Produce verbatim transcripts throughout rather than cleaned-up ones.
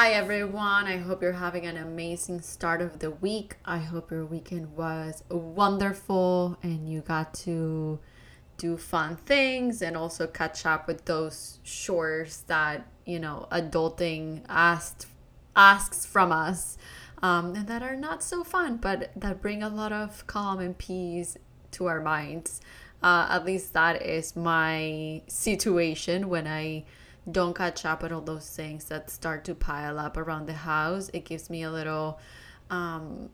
Hi everyone, I hope you're having an amazing start of the week. I hope your weekend was wonderful and you got to do fun things and also catch up with those chores that, you know, adulting asked asks from us um, and that are not so fun, but that bring a lot of calm and peace to our minds. Uh, at least that is my situation when I don't catch up on all those things that start to pile up around the house. It gives me a little, um,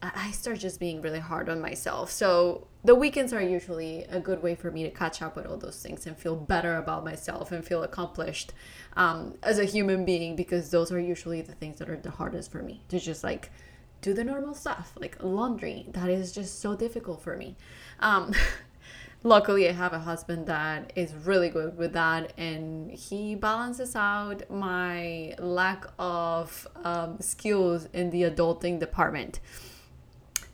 I start just being really hard on myself. So the weekends are usually a good way for me to catch up with all those things and feel better about myself and feel accomplished um, as a human being, because those are usually the things that are the hardest for me to just like do the normal stuff, like laundry. That is just so difficult for me. Um, Luckily, I have a husband that is really good with that, and he balances out my lack of um, skills in the adulting department.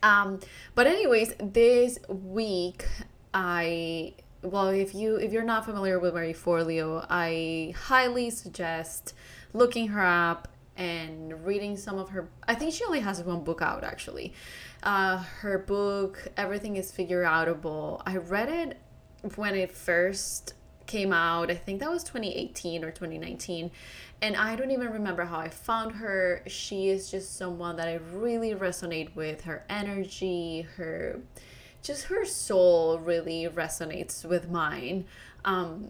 Um, but anyways, this week, I, well, if, you, if you're not familiar with Mary Forleo, I highly suggest looking her up and reading some of her. I think she only has one book out, actually. Uh, her book, Everything is Figure Outable. I read it when it first came out. I think that was twenty eighteen or twenty nineteen. And I don't even remember how I found her. She is just someone that I really resonate with. Her energy, her, just her soul really resonates with mine. Um,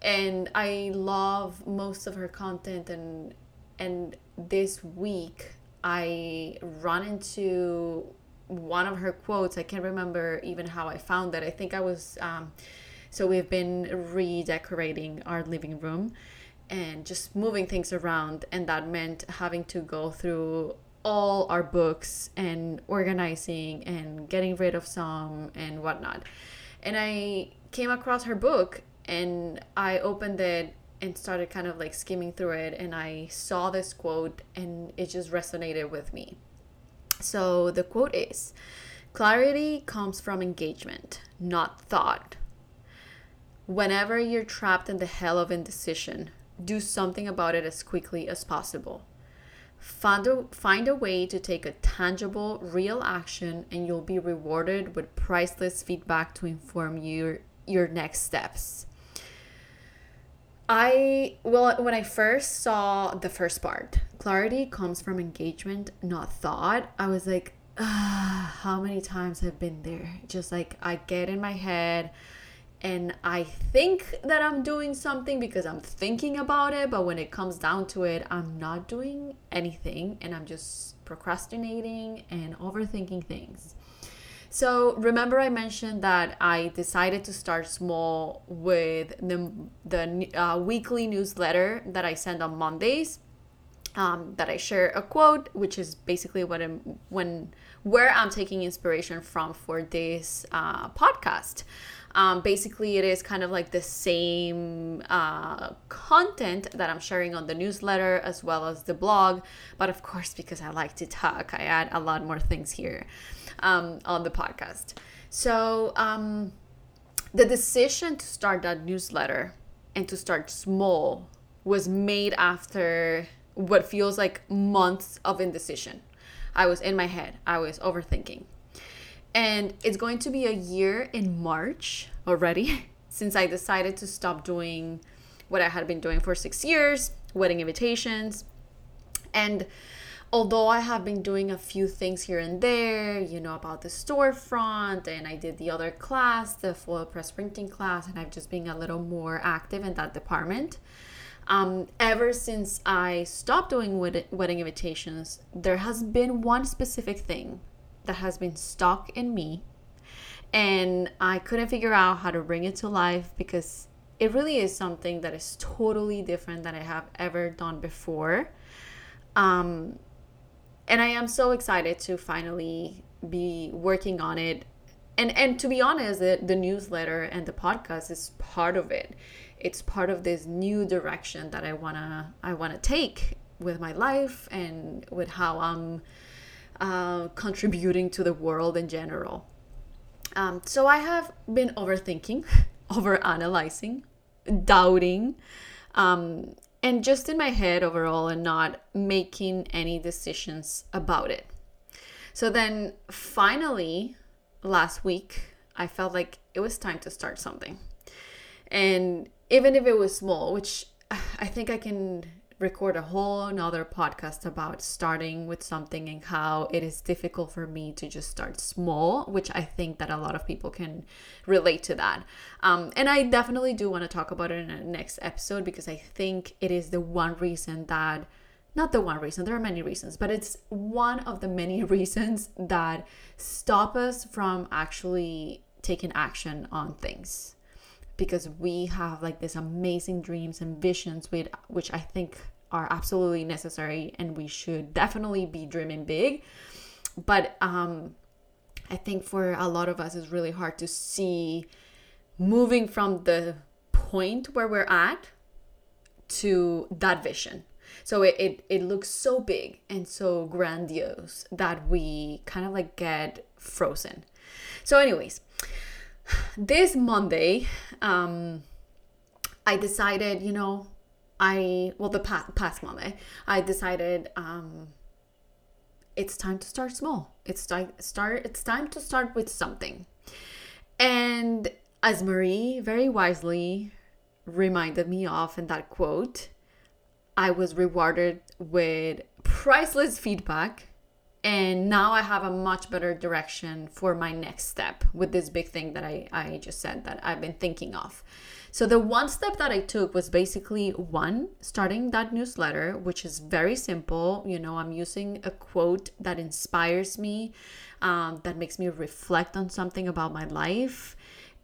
and I love most of her content. And And this week, I run into one of her quotes. I can't remember even how I found it. I think I was, um, so we've been redecorating our living room and just moving things around. And that meant having to go through all our books and organizing and getting rid of some and whatnot. And I came across her book and I opened it and started kind of like skimming through it, and I saw this quote and it just resonated with me. So the quote is, "Clarity comes from engagement, not thought. Whenever you're trapped in the hell of indecision, do something about it as quickly as possible. Find a, find a way to take a tangible, real action, and you'll be rewarded with priceless feedback to inform your, your next steps." I, well, when I first saw the first part, "Clarity comes from engagement, not thought," I was like, how many times I've been there. Just like I get in my head and I think that I'm doing something because I'm thinking about it. But when it comes down to it, I'm not doing anything and I'm just procrastinating and overthinking things. So remember I mentioned that I decided to start small with the, the uh, weekly newsletter that I send on Mondays, um, that I share a quote, which is basically what I'm, when, where I'm taking inspiration from for this uh, podcast. Um, basically, it is kind of like the same uh, content that I'm sharing on the newsletter as well as the blog. But of course, because I like to talk, I add a lot more things here um, on the podcast. So um, the decision to start that newsletter and to start small was made after what feels like months of indecision. I was in my head. I was overthinking. And it's going to be a year in March already since I decided to stop doing what I had been doing for six years, wedding invitations. And although I have been doing a few things here and there, you know, about the storefront, and I did the other class, the foil press printing class, and I've just been a little more active in that department. Um, ever since I stopped doing wed- wedding invitations, there has been one specific thing that has been stuck in me, and I couldn't figure out how to bring it to life because it really is something that is totally different than I have ever done before. Um, and I am so excited to finally be working on it. And and to be honest, the, the newsletter and the podcast is part of it. It's part of this new direction that I wanna I wanna take with my life and with how I'm Uh, contributing to the world in general. Um, so I have been overthinking, overanalyzing, doubting, um, and just in my head overall and not making any decisions about it. So then finally, last week, I felt like it was time to start something. And even if it was small, which I think I can record a whole nother podcast about starting with something and how it is difficult for me to just start small, which I think that a lot of people can relate to that. Um, and I definitely do want to talk about it in the next episode, because I think it is the one reason that, not the one reason, there are many reasons, but it's one of the many reasons that stop us from actually taking action on things. Because we have like these amazing dreams and visions with, which I think are absolutely necessary, and we should definitely be dreaming big. But um, I think for a lot of us, it's really hard to see moving from the point where we're at to that vision. So it, it, it looks so big and so grandiose that we kind of like get frozen. So anyways, this Monday, um, I decided, you know, I, well, the past, past Monday, I decided um, it's time to start small. It's, t- start, it's time to start with something. And as Marie very wisely reminded me of in that quote, I was rewarded with priceless feedback. And now I have a much better direction for my next step with this big thing that I, I just said that I've been thinking of. So the one step that I took was basically one, starting that newsletter, which is very simple. You know, I'm using a quote that inspires me, um, that makes me reflect on something about my life.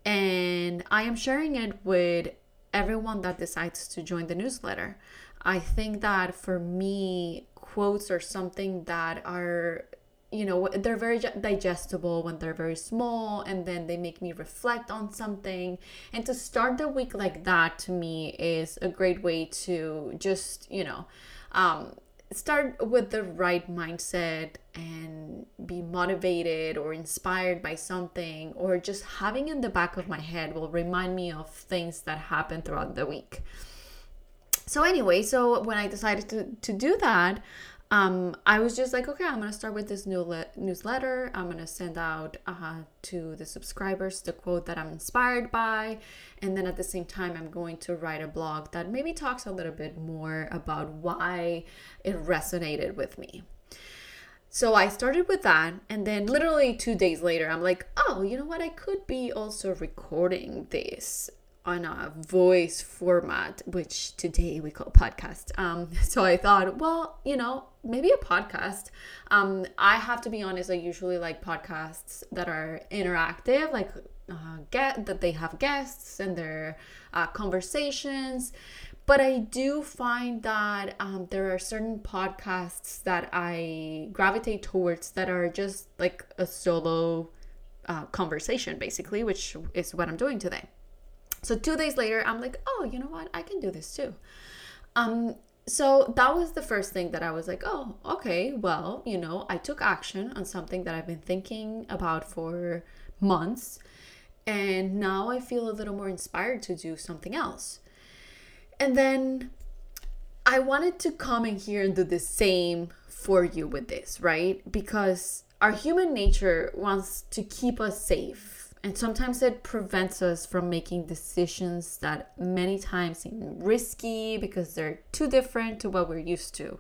And I am sharing it with everyone that decides to join the newsletter. I think that for me, quotes are something that are, you know, they're very digestible when they're very small, and then they make me reflect on something. And to start the week like that, to me, is a great way to just, you know, um, start with the right mindset and be motivated or inspired by something, or just having in the back of my head will remind me of things that happen throughout the week. So anyway, so when I decided to, to do that, um, I was just like, okay, I'm going to start with this new le- newsletter. I'm going to send out uh, to the subscribers the quote that I'm inspired by. And then at the same time, I'm going to write a blog that maybe talks a little bit more about why it resonated with me. So I started with that, and then literally two days later, I'm like, oh, you know what? I could be also recording this on a voice format, which today we call podcast. Um, so I thought, well, you know, maybe a podcast. Um, I have to be honest, I usually like podcasts that are interactive, like uh, get that they have guests and their uh, conversations. But I do find that um, there are certain podcasts that I gravitate towards that are just like a solo uh, conversation, basically, which is what I'm doing today. So two days later, I'm like, oh, you know what? I can do this too. Um, so that was the first thing that I was like, oh, okay, well, you know, I took action on something that I've been thinking about for months. And now I feel a little more inspired to do something else. And then I wanted to come in here and do the same for you with this, right? Because our human nature wants to keep us safe. And sometimes it prevents us from making decisions that many times seem risky because they're too different to what we're used to.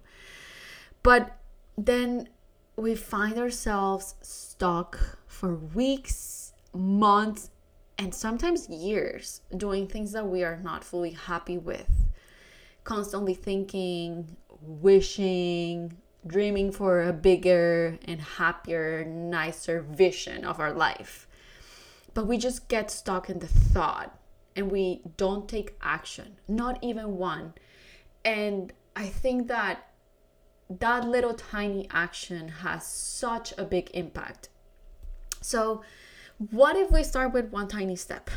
But then we find ourselves stuck for weeks, months, and sometimes years doing things that we are not fully happy with. Constantly thinking, wishing, dreaming for a bigger and happier, nicer vision of our life. But we just get stuck in the thought and we don't take action, not even one. And I think that that little tiny action has such a big impact. So what if we start with one tiny step?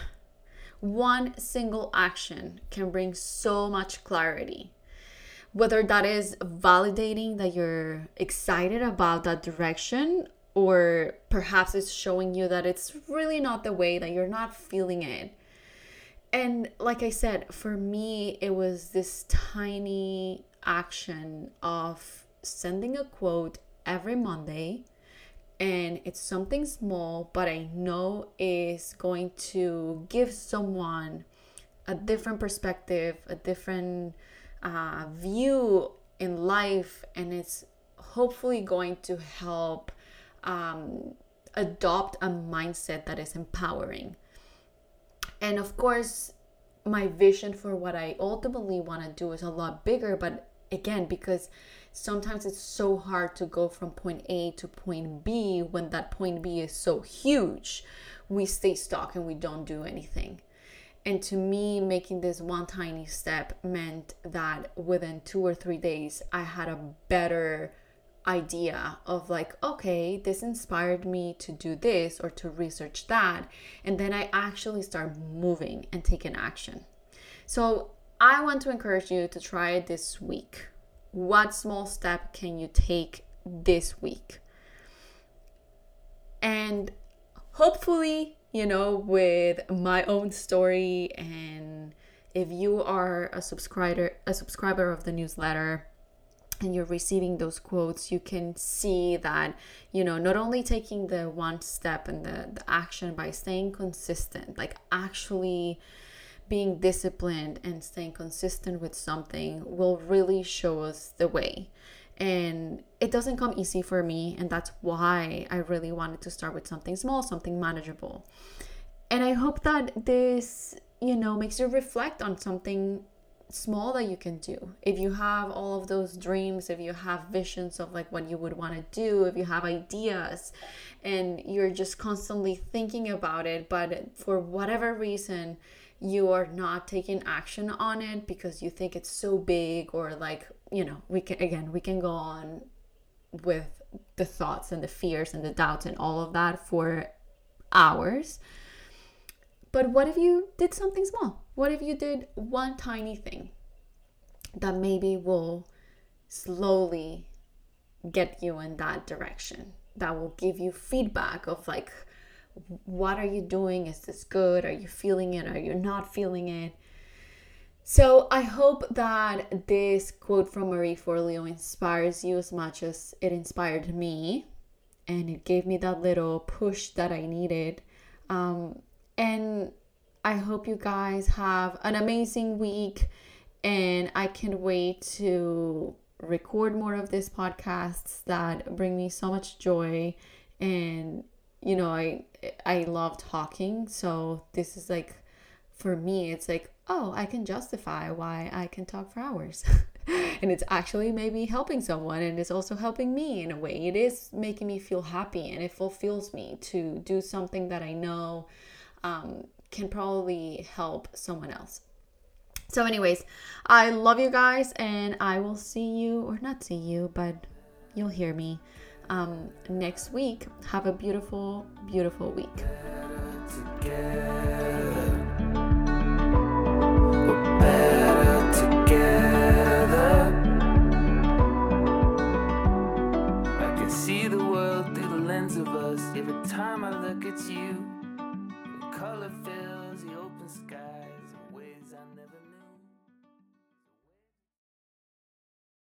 One single action can bring so much clarity. Whether that is validating that you're excited about that direction, or perhaps it's showing you that it's really not the way, that you're not feeling it. And like I said, for me, it was this tiny action of sending a quote every Monday. And it's something small, but I know it's going to give someone a different perspective, a different uh, view in life. And it's hopefully going to help um, adopt a mindset that is empowering. And of course, my vision for what I ultimately want to do is a lot bigger. But again, because sometimes it's so hard to go from point A to point B when that point B is so huge, we stay stuck and we don't do anything. And to me, making this one tiny step meant that within two or three days, I had a better idea of like, okay, this inspired me to do this or to research that. And then I actually start moving and taking action. So I want to encourage you to try it this week. What small step can you take this week? And hopefully, you know, with my own story, and if you are a subscriber, a subscriber of the newsletter, and you're receiving those quotes, you can see that, you know, not only taking the one step and the, the action by staying consistent, like actually being disciplined and staying consistent with something will really show us the way. And it doesn't come easy for me. And that's why I really wanted to start with something small, something manageable. And I hope that this, you know, makes you reflect on something small that you can do. If you have all of those dreams, if you have visions of like what you would want to do, if you have ideas and you're just constantly thinking about it, but for whatever reason you are not taking action on it because you think it's so big, or like, you know, we can, again, we can go on with the thoughts and the fears and the doubts and all of that for hours. But what if you did something small? What if you did one tiny thing that maybe will slowly get you in that direction, that will give you feedback of like, what are you doing? Is this good? Are you feeling it? Are you not feeling it? So I hope that this quote from Mary Forleo inspires you as much as it inspired me. And it gave me that little push that I needed. Um, and I hope you guys have an amazing week, and I can't wait to record more of these podcasts that bring me so much joy. And, you know, I, I love talking. So this is like, for me, it's like, oh, I can justify why I can talk for hours. And it's actually maybe helping someone, and it's also helping me in a way. It is making me feel happy, and it fulfills me to do something that I know, um, can probably help someone else. So anyways, I love you guys, and I will see you, or not see you, but you'll hear me um, next week. Have a beautiful, beautiful week. Together. We're better together. I can see the world through the lens of us. Every time I look at you, color fills the open skies in ways I never